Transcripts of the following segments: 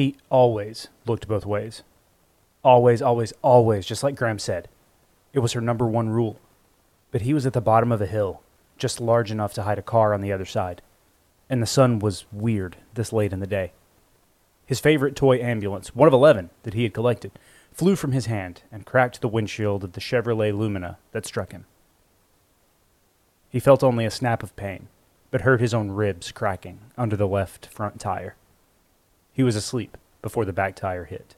He always looked both ways. Always, always, always, just like Graham said. It was her number one rule. But he was at the bottom of a hill, just large enough to hide a car on the other side. And the sun was weird this late in the day. His favorite toy ambulance, one of 11 that he had collected, flew from his hand and cracked the windshield of the Chevrolet Lumina that struck him. He felt only a snap of pain, but heard his own ribs cracking under the left front tire. He was asleep before the back tire hit.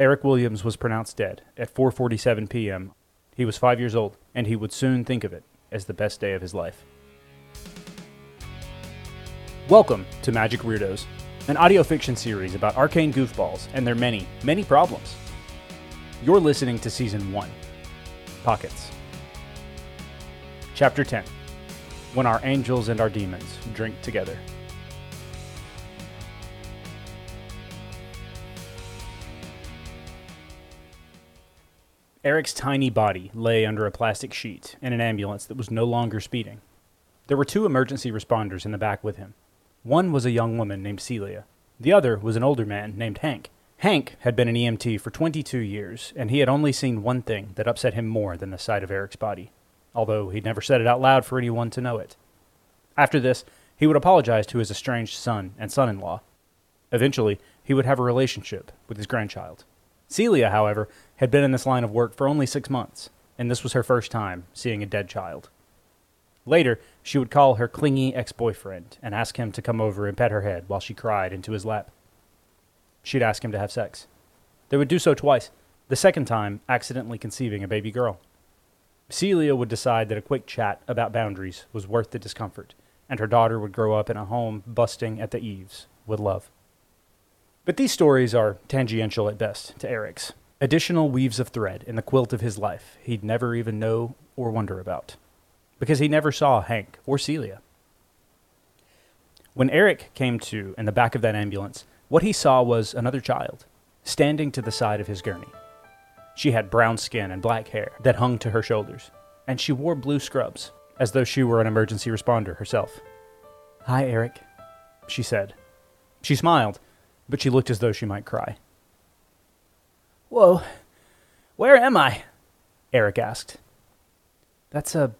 Eric Williams was pronounced dead at 4:47 p.m. He was 5 years old, and he would soon think of it as the best day of his life. Welcome to Magic Weirdos, an audio fiction series about arcane goofballs and their many, many problems. You're listening to Season 1, Pockets. Chapter 10, When Our Angels and Our Demons Drink Together. Eric's tiny body lay under a plastic sheet in an ambulance that was no longer speeding. There were two emergency responders in the back with him. One was a young woman named Celia. The other was an older man named Hank. Hank had been an EMT for 22 years, and he had only seen one thing that upset him more than the sight of Eric's body, although he'd never said it out loud for anyone to know it. After this, he would apologize to his estranged son and son-in-law. Eventually, he would have a relationship with his grandchild. Celia, however, had been in this line of work for only 6 months, and this was her first time seeing a dead child. Later, she would call her clingy ex-boyfriend and ask him to come over and pet her head while she cried into his lap. She'd ask him to have sex. They would do so twice, the second time accidentally conceiving a baby girl. Celia would decide that a quick chat about boundaries was worth the discomfort, and her daughter would grow up in a home busting at the eaves with love. But these stories are tangential at best to Eric's. Additional weaves of thread in the quilt of his life he'd never even know or wonder about, because he never saw Hank or Celia. When Eric came to in the back of that ambulance, what he saw was another child, standing to the side of his gurney. She had brown skin and black hair that hung to her shoulders, and she wore blue scrubs, as though she were an emergency responder herself. "Hi, Eric," she said. She smiled, but she looked as though she might cry. "Whoa, where am I?" Eric asked. "That's a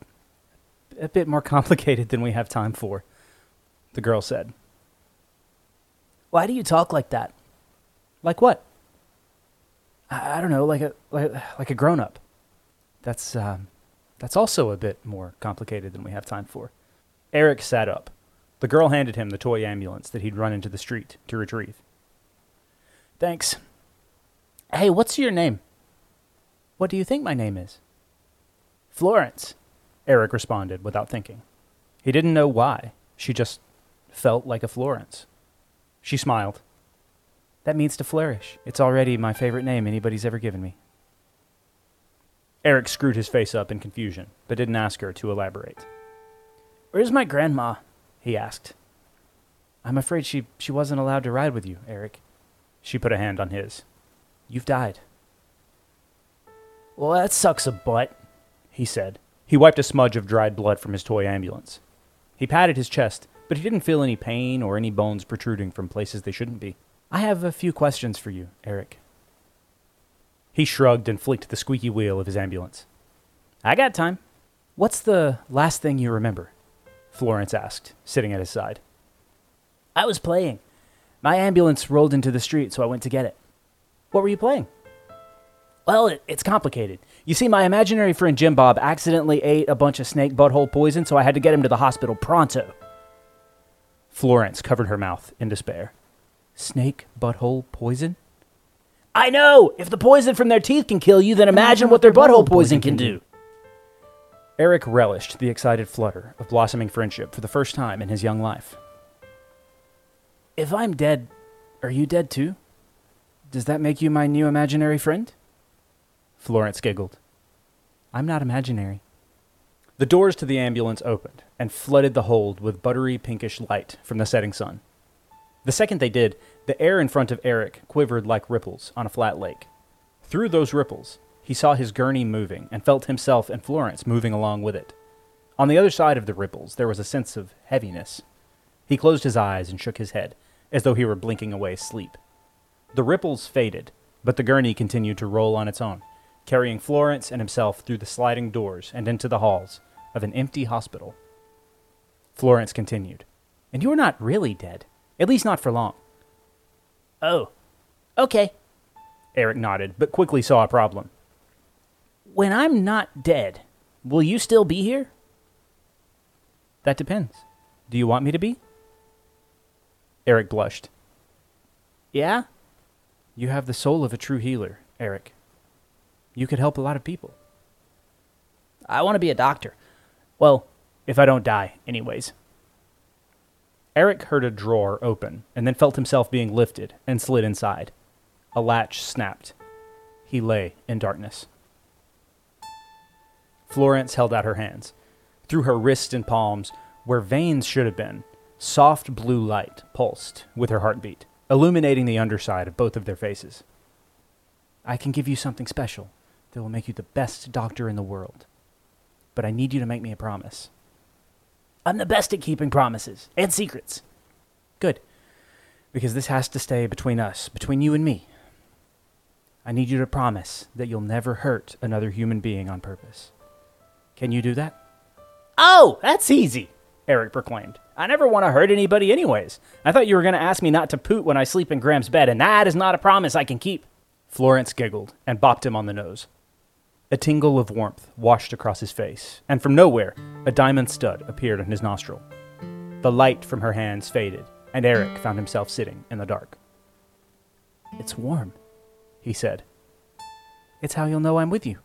bit more complicated than we have time for," the girl said. "Why do you talk like that?" "Like what?" I don't know, like a grown-up." That's also a bit more complicated than we have time for." Eric sat up. The girl handed him the toy ambulance that he'd run into the street to retrieve. "Thanks. Hey, what's your name?" "What do you think my name is?" "Florence," Eric responded without thinking. He didn't know why. She just felt like a Florence. She smiled. "That means to flourish. It's already my favorite name anybody's ever given me." Eric screwed his face up in confusion, but didn't ask her to elaborate. "Where's my grandma?" he asked. "I'm afraid she wasn't allowed to ride with you, Eric." She put a hand on his. "You've died." "Well, that sucks a butt," he said. He wiped a smudge of dried blood from his toy ambulance. He patted his chest, but he didn't feel any pain or any bones protruding from places they shouldn't be. "I have a few questions for you, Eric." He shrugged and flicked the squeaky wheel of his ambulance. "I got time." "What's the last thing you remember?" Florence asked, sitting at his side. "I was playing. My ambulance rolled into the street, so I went to get it." "What were you playing?" "Well, it's complicated. You see, my imaginary friend Jim Bob accidentally ate a bunch of snake butthole poison, so I had to get him to the hospital pronto." Florence covered her mouth in despair. "Snake butthole poison?" "I know! If the poison from their teeth can kill you, then imagine what their butthole poison can do." Eric relished the excited flutter of blossoming friendship for the first time in his young life. "If I'm dead, are you dead too? Does that make you my new imaginary friend?" Florence giggled. "I'm not imaginary." The doors to the ambulance opened and flooded the hold with buttery pinkish light from the setting sun. The second they did, the air in front of Eric quivered like ripples on a flat lake. Through those ripples, he saw his gurney moving and felt himself and Florence moving along with it. On the other side of the ripples, there was a sense of heaviness. He closed his eyes and shook his head, as though he were blinking away sleep. The ripples faded, but the gurney continued to roll on its own, carrying Florence and himself through the sliding doors and into the halls of an empty hospital. Florence continued, "And you're not really dead, at least not for long." "Oh, okay," Eric nodded, but quickly saw a problem. "When I'm not dead, will you still be here?" "That depends. Do you want me to be?" Eric blushed. "Yeah?" "You have the soul of a true healer, Eric. You could help a lot of people." "I want to be a doctor. Well, if I don't die, anyways." Eric heard a drawer open and then felt himself being lifted and slid inside. A latch snapped. He lay in darkness. Florence held out her hands. Through her wrists and palms, where veins should have been, soft blue light pulsed with her heartbeat, illuminating the underside of both of their faces. "I can give you something special that will make you the best doctor in the world. But I need you to make me a promise." "I'm the best at keeping promises and secrets." "Good. Because this has to stay between us, between you and me. I need you to promise that you'll never hurt another human being on purpose. Can you do that?" "Oh, that's easy," Eric proclaimed. "I never want to hurt anybody anyways. I thought you were going to ask me not to poot when I sleep in Graham's bed, and that is not a promise I can keep." Florence giggled and bopped him on the nose. A tingle of warmth washed across his face, and from nowhere, a diamond stud appeared in his nostril. The light from her hands faded, and Eric found himself sitting in the dark. "It's warm," he said. "It's how you'll know I'm with you."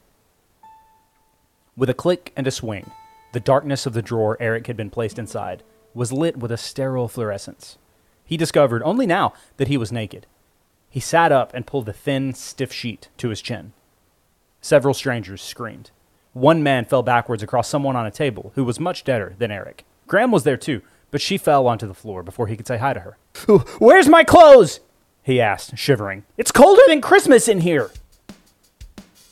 With a click and a swing, the darkness of the drawer Eric had been placed inside was lit with a sterile fluorescence. He discovered only now that he was naked. He sat up and pulled the thin, stiff sheet to his chin. Several strangers screamed. One man fell backwards across someone on a table who was much deader than Eric. Graham was there too, but she fell onto the floor before he could say hi to her. "Where's my clothes?" he asked, shivering. "It's colder than Christmas in here."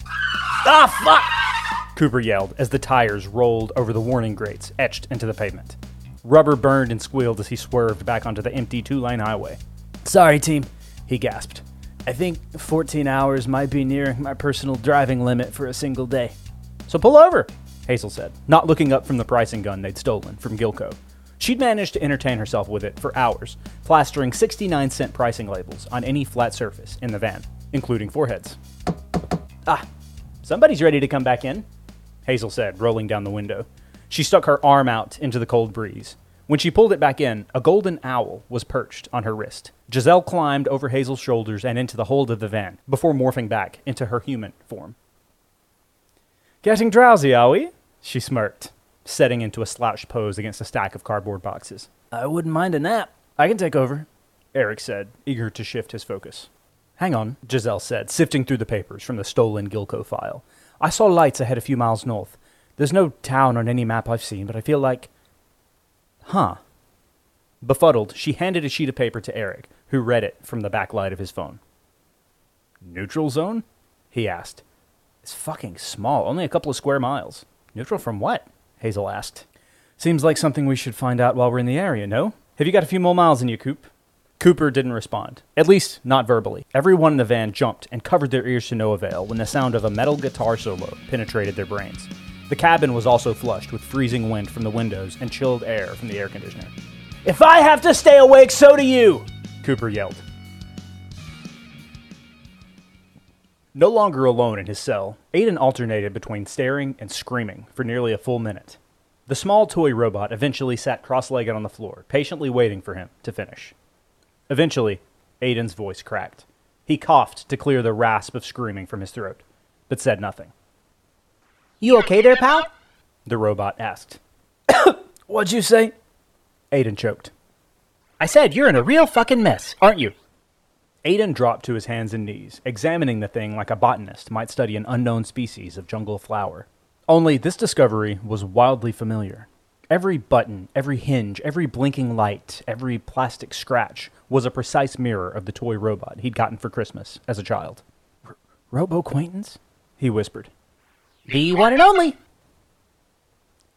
"Ah, fuck!" Cooper yelled as the tires rolled over the warning grates etched into the pavement. Rubber burned and squealed as he swerved back onto the empty two-lane highway. "Sorry, team," he gasped. "I think 14 hours might be nearing my personal driving limit for a single day." "So pull over," Hazel said, not looking up from the pricing gun they'd stolen from Gilco. She'd managed to entertain herself with it for hours, plastering 69-cent pricing labels on any flat surface in the van, including foreheads. "Ah, somebody's ready to come back in," Hazel said, rolling down the window. She stuck her arm out into the cold breeze. When she pulled it back in, a golden owl was perched on her wrist. Giselle climbed over Hazel's shoulders and into the hold of the van before morphing back into her human form. "Getting drowsy, are we?" she smirked, setting into a slouched pose against a stack of cardboard boxes. "I wouldn't mind a nap." "I can take over," Eric said, eager to shift his focus. "Hang on," Giselle said, sifting through the papers from the stolen Gilco file. "I saw lights ahead a few miles north. There's no town on any map I've seen, but I feel like..." "Huh." Befuddled, she handed a sheet of paper to Eric, who read it from the backlight of his phone. "Neutral zone?" he asked. "It's fucking small, only a couple of square miles." "Neutral from what?" Hazel asked. "Seems like something we should find out while we're in the area, no? Have you got a few more miles in you, Coop?" Cooper didn't respond, at least not verbally. Everyone in the van jumped and covered their ears to no avail when the sound of a metal guitar solo penetrated their brains. The cabin was also flushed with freezing wind from the windows and chilled air from the air conditioner. "If I have to stay awake, so do you!" Cooper yelled. No longer alone in his cell, Aiden alternated between staring and screaming for nearly a full minute. The small toy robot eventually sat cross-legged on the floor, patiently waiting for him to finish. Eventually, Aiden's voice cracked. He coughed to clear the rasp of screaming from his throat, but said nothing. "You okay there, pal?" the robot asked. "What'd you say?" Aiden choked. "I said you're in a real fucking mess, aren't you?" Aiden dropped to his hands and knees, examining the thing like a botanist might study an unknown species of jungle flower. Only this discovery was wildly familiar. Every button, every hinge, every blinking light, every plastic scratch was a precise mirror of the toy robot he'd gotten for Christmas as a child. "Robo-acquaintance?" he whispered. "The one and only."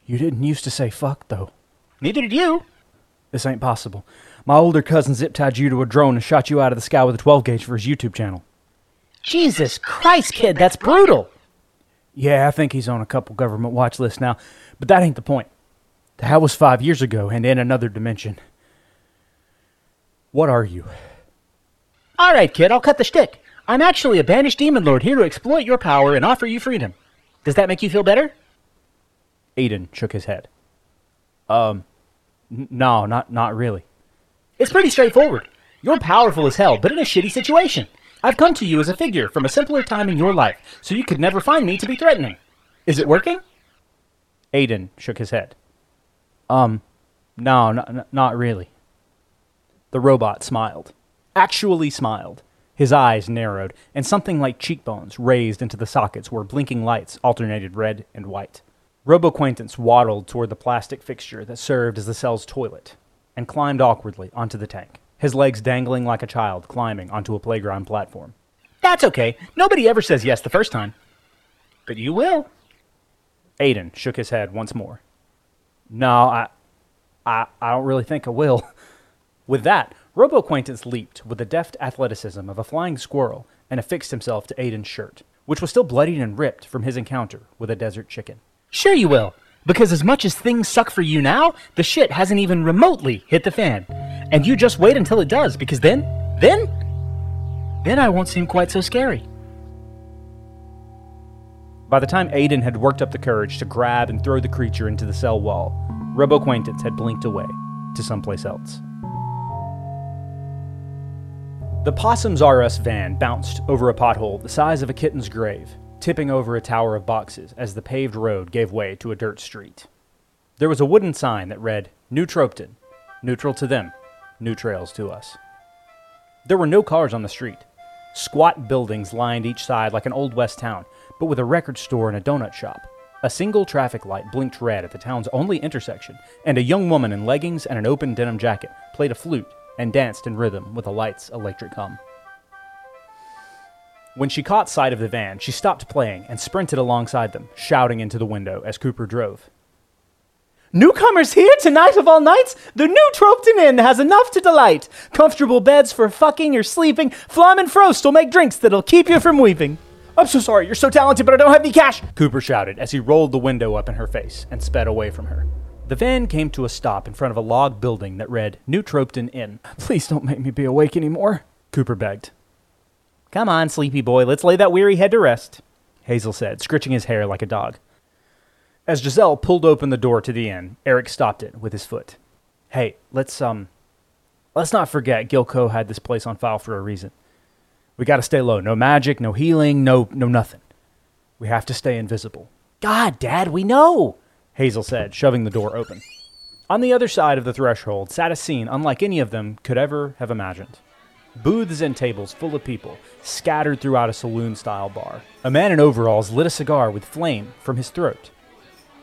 "You didn't used to say fuck, though." "Neither did you." "This ain't possible. My older cousin zip-tied you to a drone and shot you out of the sky with a 12-gauge for his YouTube channel. Jesus Christ, kid, that's brutal. Yeah, I think he's on a couple government watch lists now, but that ain't the point. That was 5 years ago and in another dimension. What are you? All right, kid, I'll cut the shtick. I'm actually a banished demon lord here to exploit your power and offer you freedom. Does that make you feel better? Aiden shook his head. No, not really. It's pretty straightforward. You're powerful as hell, but in a shitty situation. I've come to you as a figure from a simpler time in your life, so you could never find me to be threatening. Is it working? Aiden shook his head. No, not really. The robot smiled. Actually smiled. His eyes narrowed, and something like cheekbones raised into the sockets where blinking lights alternated red and white. Robo-acquaintance waddled toward the plastic fixture that served as the cell's toilet and climbed awkwardly onto the tank, his legs dangling like a child climbing onto a playground platform. That's okay. Nobody ever says yes the first time. But you will. Aiden shook his head once more. No, I don't really think I will. With that, Robo-acquaintance leaped with the deft athleticism of a flying squirrel and affixed himself to Aiden's shirt, which was still bloodied and ripped from his encounter with a desert chicken. Sure you will, because as much as things suck for you now, the shit hasn't even remotely hit the fan. And you just wait until it does, because then I won't seem quite so scary. By the time Aiden had worked up the courage to grab and throw the creature into the cell wall, Robo-acquaintance had blinked away to someplace else. The Possums R Us van bounced over a pothole the size of a kitten's grave, tipping over a tower of boxes as the paved road gave way to a dirt street. There was a wooden sign that read, New Tropton, neutral to them, new trails to us. There were no cars on the street. Squat buildings lined each side like an old west town, but with a record store and a donut shop. A single traffic light blinked red at the town's only intersection, and a young woman in leggings and an open denim jacket played a flute and danced in rhythm with the light's electric hum. When she caught sight of the van, she stopped playing and sprinted alongside them, shouting into the window as Cooper drove. Newcomers here tonight of all nights, the New Tropton Inn has enough to delight. Comfortable beds for fucking or sleeping, Flam and Frost will make drinks that'll keep you from weeping. I'm so sorry, you're so talented, but I don't have any cash, Cooper shouted as he rolled the window up in her face and sped away from her. The van came to a stop in front of a log building that read, New Tropton Inn. Please don't make me be awake anymore, Cooper begged. Come on, sleepy boy, let's lay that weary head to rest, Hazel said, scritching his hair like a dog. As Giselle pulled open the door to the inn, Eric stopped it with his foot. Hey, let's not forget Gilco had this place on file for a reason. We gotta stay low. No magic, no healing, no nothing. We have to stay invisible. God, Dad, we know, Hazel said, shoving the door open. On the other side of the threshold sat a scene unlike any of them could ever have imagined. Booths and tables full of people, scattered throughout a saloon-style bar. A man in overalls lit a cigar with flame from his throat.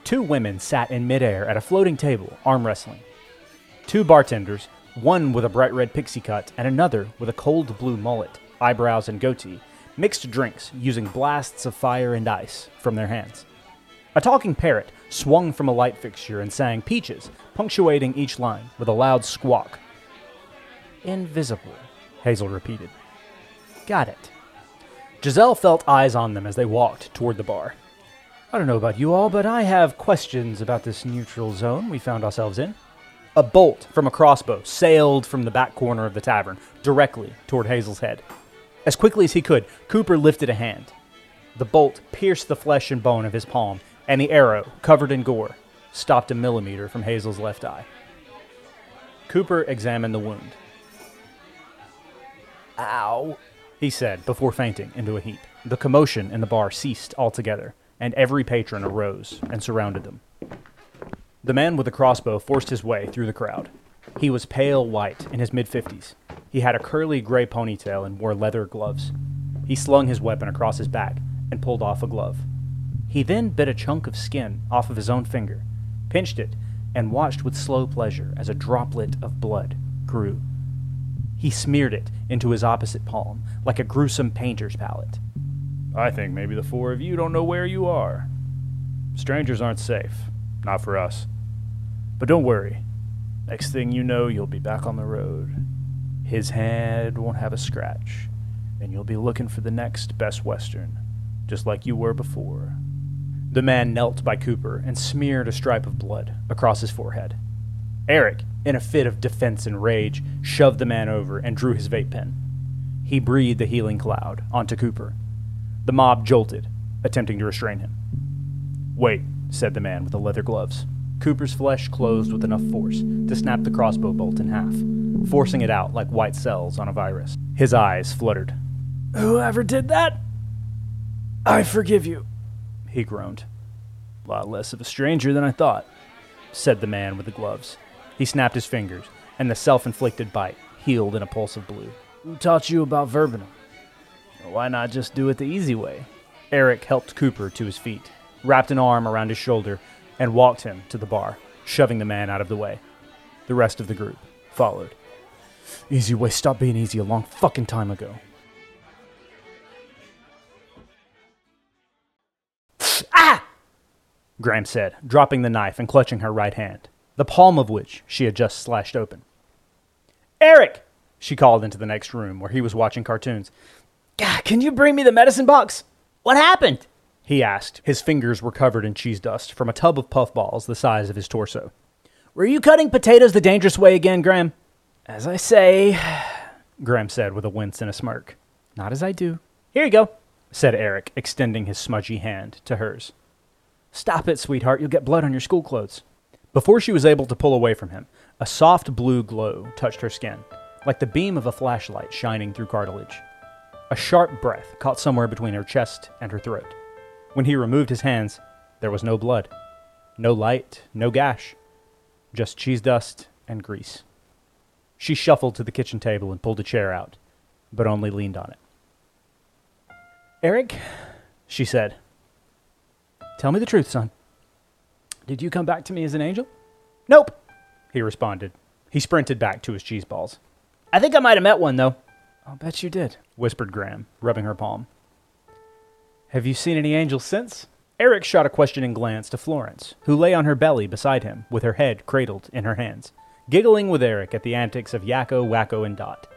Two women sat in midair at a floating table, arm wrestling. Two bartenders, one with a bright red pixie cut and another with a cold blue mullet, eyebrows and goatee, mixed drinks using blasts of fire and ice from their hands. A talking parrot swung from a light fixture and sang peaches, punctuating each line with a loud squawk. Invisible, Hazel repeated. Got it. Giselle felt eyes on them as they walked toward the bar. I don't know about you all, but I have questions about this neutral zone we found ourselves in. A bolt from a crossbow sailed from the back corner of the tavern, directly toward Hazel's head. As quickly as he could, Cooper lifted a hand. The bolt pierced the flesh and bone of his palm, and the arrow, covered in gore, stopped a millimeter from Hazel's left eye. Cooper examined the wound. Ow, he said, before fainting into a heap. The commotion in the bar ceased altogether, and every patron arose and surrounded them. The man with the crossbow forced his way through the crowd. He was pale white, in his mid-50s. He had a curly gray ponytail and wore leather gloves. He slung his weapon across his back and pulled off a glove. He then bit a chunk of skin off of his own finger, pinched it, and watched with slow pleasure as a droplet of blood grew. He smeared it into his opposite palm, like a gruesome painter's palette. I think maybe the four of you don't know where you are. Strangers aren't safe. Not for us. But don't worry. Next thing you know, you'll be back on the road. His head won't have a scratch, and you'll be looking for the next Best Western, just like you were before. The man knelt by Cooper and smeared a stripe of blood across his forehead. Eric, in a fit of defense and rage, shoved the man over and drew his vape pen. He breathed the healing cloud onto Cooper. The mob jolted, attempting to restrain him. "Wait," said the man with the leather gloves. Cooper's flesh closed with enough force to snap the crossbow bolt in half, forcing it out like white cells on a virus. His eyes fluttered. "Whoever did that, I forgive you," he groaned. "A lot less of a stranger than I thought," said the man with the gloves. He snapped his fingers, and the self-inflicted bite healed in a pulse of blue. "Who taught you about verbena? Why not just do it the easy way?" Eric helped Cooper to his feet, wrapped an arm around his shoulder, and walked him to the bar, shoving the man out of the way. The rest of the group followed. Easy way stopped being easy a long fucking time ago. Graham said, dropping the knife and clutching her right hand, the palm of which she had just slashed open. "Eric!" she called into the next room where he was watching cartoons. "God, can you bring me the medicine box?" "What happened?" he asked. His fingers were covered in cheese dust from a tub of puffballs the size of his torso. "Were you cutting potatoes the dangerous way again, Graham?" "As I say," Graham said with a wince and a smirk. "Not as I do." "Here you go," said Eric, extending his smudgy hand to hers. "Stop it, sweetheart. You'll get blood on your school clothes." Before she was able to pull away from him, a soft blue glow touched her skin, like the beam of a flashlight shining through cartilage. A sharp breath caught somewhere between her chest and her throat. When he removed his hands, there was no blood, no light, no gash, just cheese dust and grease. She shuffled to the kitchen table and pulled a chair out, but only leaned on it. "Eric," she said, "tell me the truth, son. Did you come back to me as an angel?" "Nope," he responded. He sprinted back to his cheese balls. "I think I might have met one, though." "I'll bet you did," whispered Graham, rubbing her palm. "Have you seen any angels since?" Eric shot a questioning glance to Florence, who lay on her belly beside him with her head cradled in her hands, giggling with Eric at the antics of Yakko, Wacko, and Dot.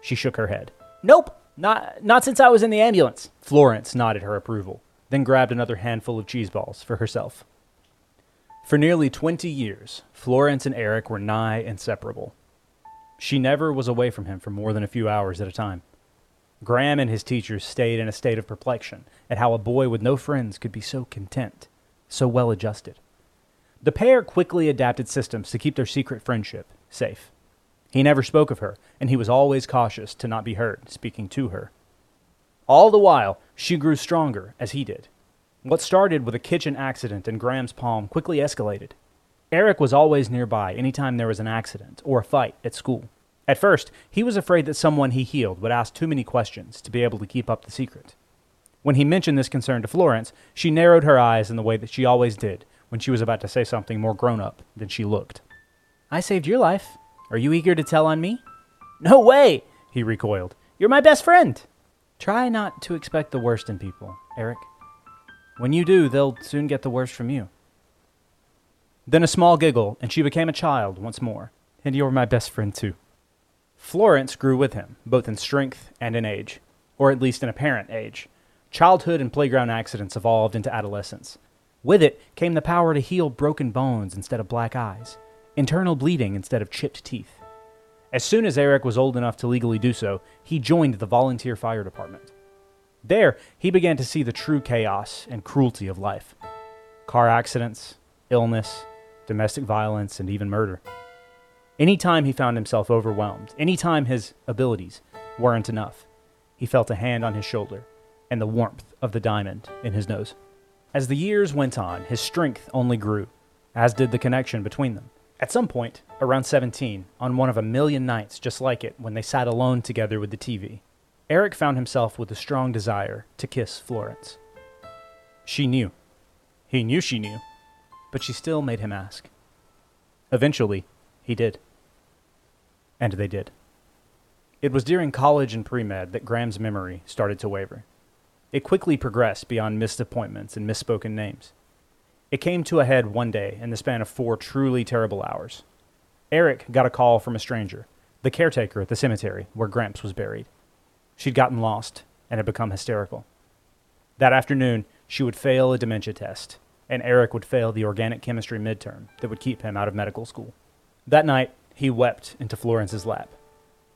She shook her head. "Nope, not since I was in the ambulance." Florence nodded her approval, then grabbed another handful of cheese balls for herself. For nearly 20 years, Florence and Eric were nigh inseparable. She never was away from him for more than a few hours at a time. Graham and his teachers stayed in a state of perplexion at how a boy with no friends could be so content, so well-adjusted. The pair quickly adapted systems to keep their secret friendship safe. He never spoke of her, and he was always cautious to not be heard speaking to her. All the while, she grew stronger as he did. What started with a kitchen accident in Graham's palm quickly escalated. Eric was always nearby anytime there was an accident or a fight at school. At first, he was afraid that someone he healed would ask too many questions to be able to keep up the secret. When he mentioned this concern to Florence, she narrowed her eyes in the way that she always did when she was about to say something more grown-up than she looked. "I saved your life. Are you eager to tell on me?" "No way," he recoiled. "You're my best friend." "Try not to expect the worst in people, Eric. When you do, they'll soon get the worst from you." Then a small giggle, and she became a child once more. "And you're my best friend, too." Florence grew with him, both in strength and in age, or at least in apparent age. Childhood and playground accidents evolved into adolescence. With it came the power to heal broken bones instead of black eyes, internal bleeding instead of chipped teeth. As soon as Eric was old enough to legally do so, he joined the volunteer fire department. There, he began to see the true chaos and cruelty of life. Car accidents, illness, domestic violence, and even murder. Anytime he found himself overwhelmed, anytime his abilities weren't enough, he felt a hand on his shoulder and the warmth of the diamond in his nose. As the years went on, his strength only grew, as did the connection between them. At some point, around 17, on one of a million nights just like it when they sat alone together with the TV, Eric found himself with a strong desire to kiss Florence. She knew. He knew she knew, but she still made him ask. Eventually, he did. And they did. It was during college and pre-med that Graham's memory started to waver. It quickly progressed beyond missed appointments and misspoken names. It came to a head one day in the span of 4 truly terrible hours. Eric got a call from a stranger, the caretaker at the cemetery where Gramps was buried. She'd gotten lost and had become hysterical. That afternoon, she would fail a dementia test, and Eric would fail the organic chemistry midterm that would keep him out of medical school. That night, he wept into Florence's lap,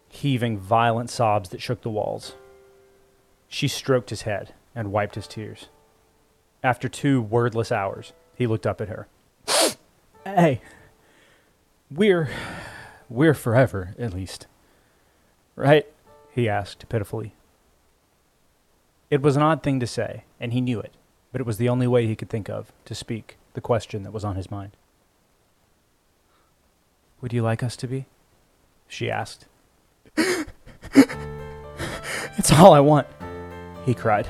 heaving violent sobs that shook the walls. She stroked his head and wiped his tears. After 2 wordless hours, he looked up at her. Hey, we're forever, at least. Right? He asked pitifully. It was an odd thing to say, and he knew it, but it was the only way he could think of to speak the question that was on his mind. Would you like us to be? She asked. It's all I want, he cried.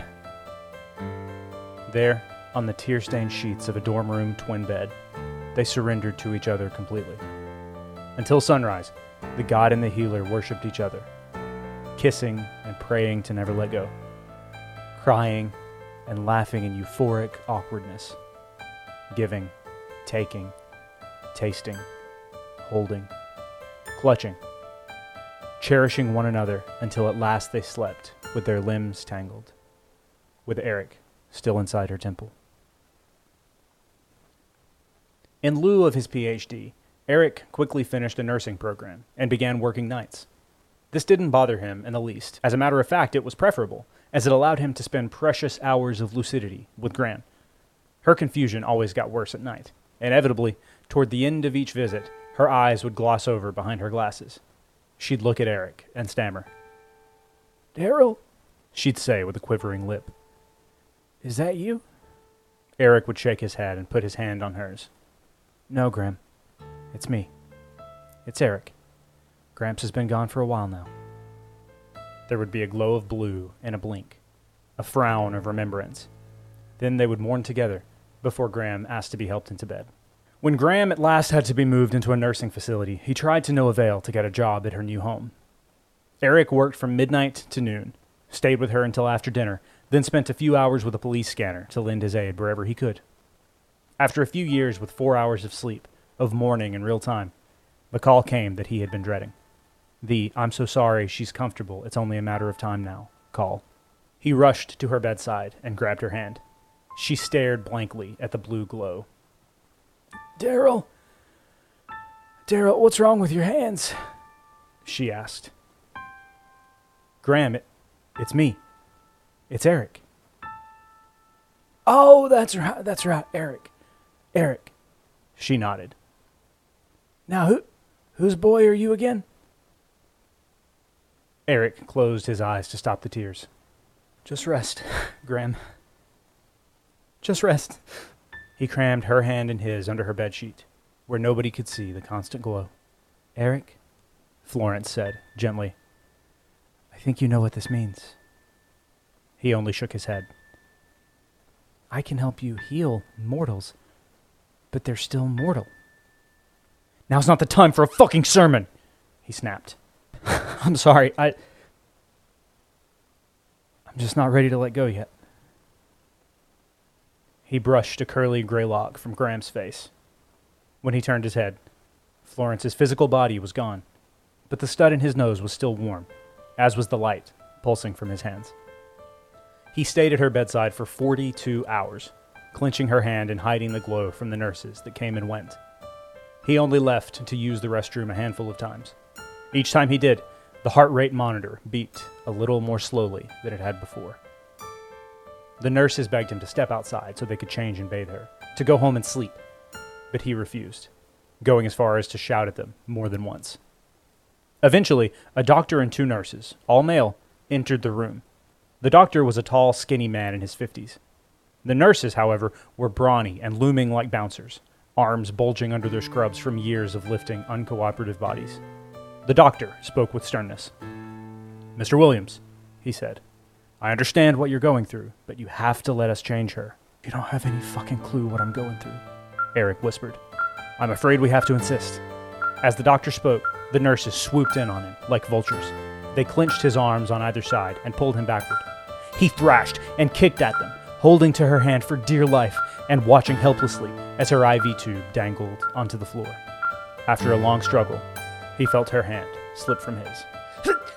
There, on the tear-stained sheets of a dorm room twin bed, they surrendered to each other completely. Until sunrise, the god and the healer worshipped each other, kissing and praying to never let go, crying and laughing in euphoric awkwardness, giving, taking, tasting, holding, clutching, cherishing one another until at last they slept with their limbs tangled, with Eric still inside her temple. In lieu of his PhD, Eric quickly finished a nursing program and began working nights. This didn't bother him in the least. As a matter of fact, it was preferable, as it allowed him to spend precious hours of lucidity with Gran. Her confusion always got worse at night. Inevitably, toward the end of each visit, her eyes would gloss over behind her glasses. She'd look at Eric and stammer. Daryl, she'd say with a quivering lip. Is that you? Eric would shake his head and put his hand on hers. No, Graham. It's me. It's Eric. Gramps has been gone for a while now. There would be a glow of blue and a blink, a frown of remembrance. Then they would mourn together before Graham asked to be helped into bed. When Graham at last had to be moved into a nursing facility, he tried to no avail to get a job at her new home. Eric worked from midnight to noon, stayed with her until after dinner, then spent a few hours with a police scanner to lend his aid wherever he could. After a few years with 4 hours of sleep, of mourning in real time, the call came that he had been dreading. The I'm so sorry, she's comfortable, it's only a matter of time now call. He rushed to her bedside and grabbed her hand. She stared blankly at the blue glow. Daryl, what's wrong with your hands? She asked. Graham, it's me. It's Eric. Oh, that's right, Eric. She nodded. Now, whose boy are you again? Eric closed his eyes to stop the tears. Just rest, Graham. Just rest. He crammed her hand in his under her bedsheet, where nobody could see the constant glow. Eric, Florence said gently, I think you know what this means. He only shook his head. I can help you heal mortals, but they're still mortal. Now's not the time for a fucking sermon, he snapped. I'm sorry, I'm just not ready to let go yet. He brushed a curly gray lock from Graham's face. When he turned his head, Florence's physical body was gone, but the stud in his nose was still warm, as was the light pulsing from his hands. He stayed at her bedside for 42 hours, clenching her hand and hiding the glow from the nurses that came and went. He only left to use the restroom a handful of times. Each time he did, the heart rate monitor beat a little more slowly than it had before. The nurses begged him to step outside so they could change and bathe her, to go home and sleep, but he refused, going as far as to shout at them more than once. Eventually, a doctor and 2 nurses, all male, entered the room. The doctor was a tall, skinny man in his 50s. The nurses, however, were brawny and looming like bouncers, arms bulging under their scrubs from years of lifting uncooperative bodies. The doctor spoke with sternness. Mr. Williams, he said, I understand what you're going through, but you have to let us change her. You don't have any fucking clue what I'm going through, Eric whispered. I'm afraid we have to insist. As the doctor spoke, the nurses swooped in on him like vultures. They clenched his arms on either side and pulled him backward. He thrashed and kicked at them, holding to her hand for dear life and watching helplessly as her IV tube dangled onto the floor. After a long struggle, he felt her hand slip from his.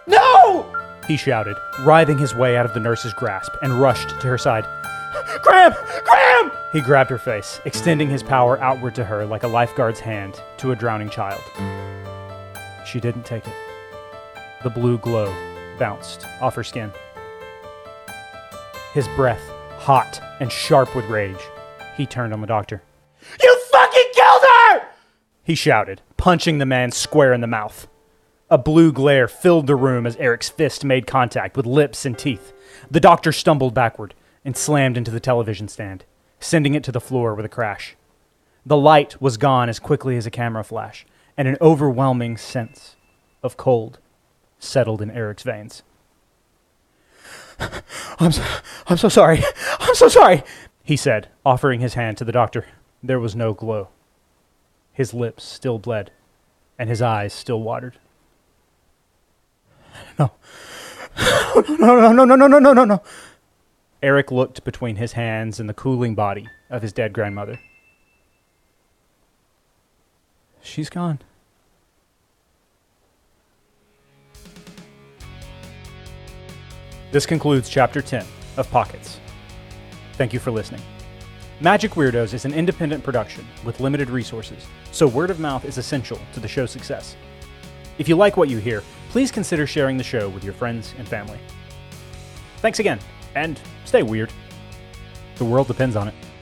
No! He shouted, writhing his way out of the nurse's grasp, and rushed to her side. Graham! Graham! He grabbed her face, extending his power outward to her like a lifeguard's hand to a drowning child. She didn't take it. The blue glow bounced off her skin. His breath, hot and sharp with rage, he turned on the doctor. You fucking killed her! He shouted, punching the man square in the mouth. A blue glare filled the room as Eric's fist made contact with lips and teeth. The doctor stumbled backward and slammed into the television stand, sending it to the floor with a crash. The light was gone as quickly as a camera flash, and an overwhelming sense of cold settled in Eric's veins. I'm so sorry. I'm so sorry, he said, offering his hand to the doctor. There was no glow. His lips still bled, and his eyes still watered. No. Eric looked between his hands and the cooling body of his dead grandmother. She's gone. This concludes Chapter 10 of Pockets. Thank you for listening. Magic Weirdos is an independent production with limited resources, so word of mouth is essential to the show's success. If you like what you hear, please consider sharing the show with your friends and family. Thanks again, and stay weird. The world depends on it.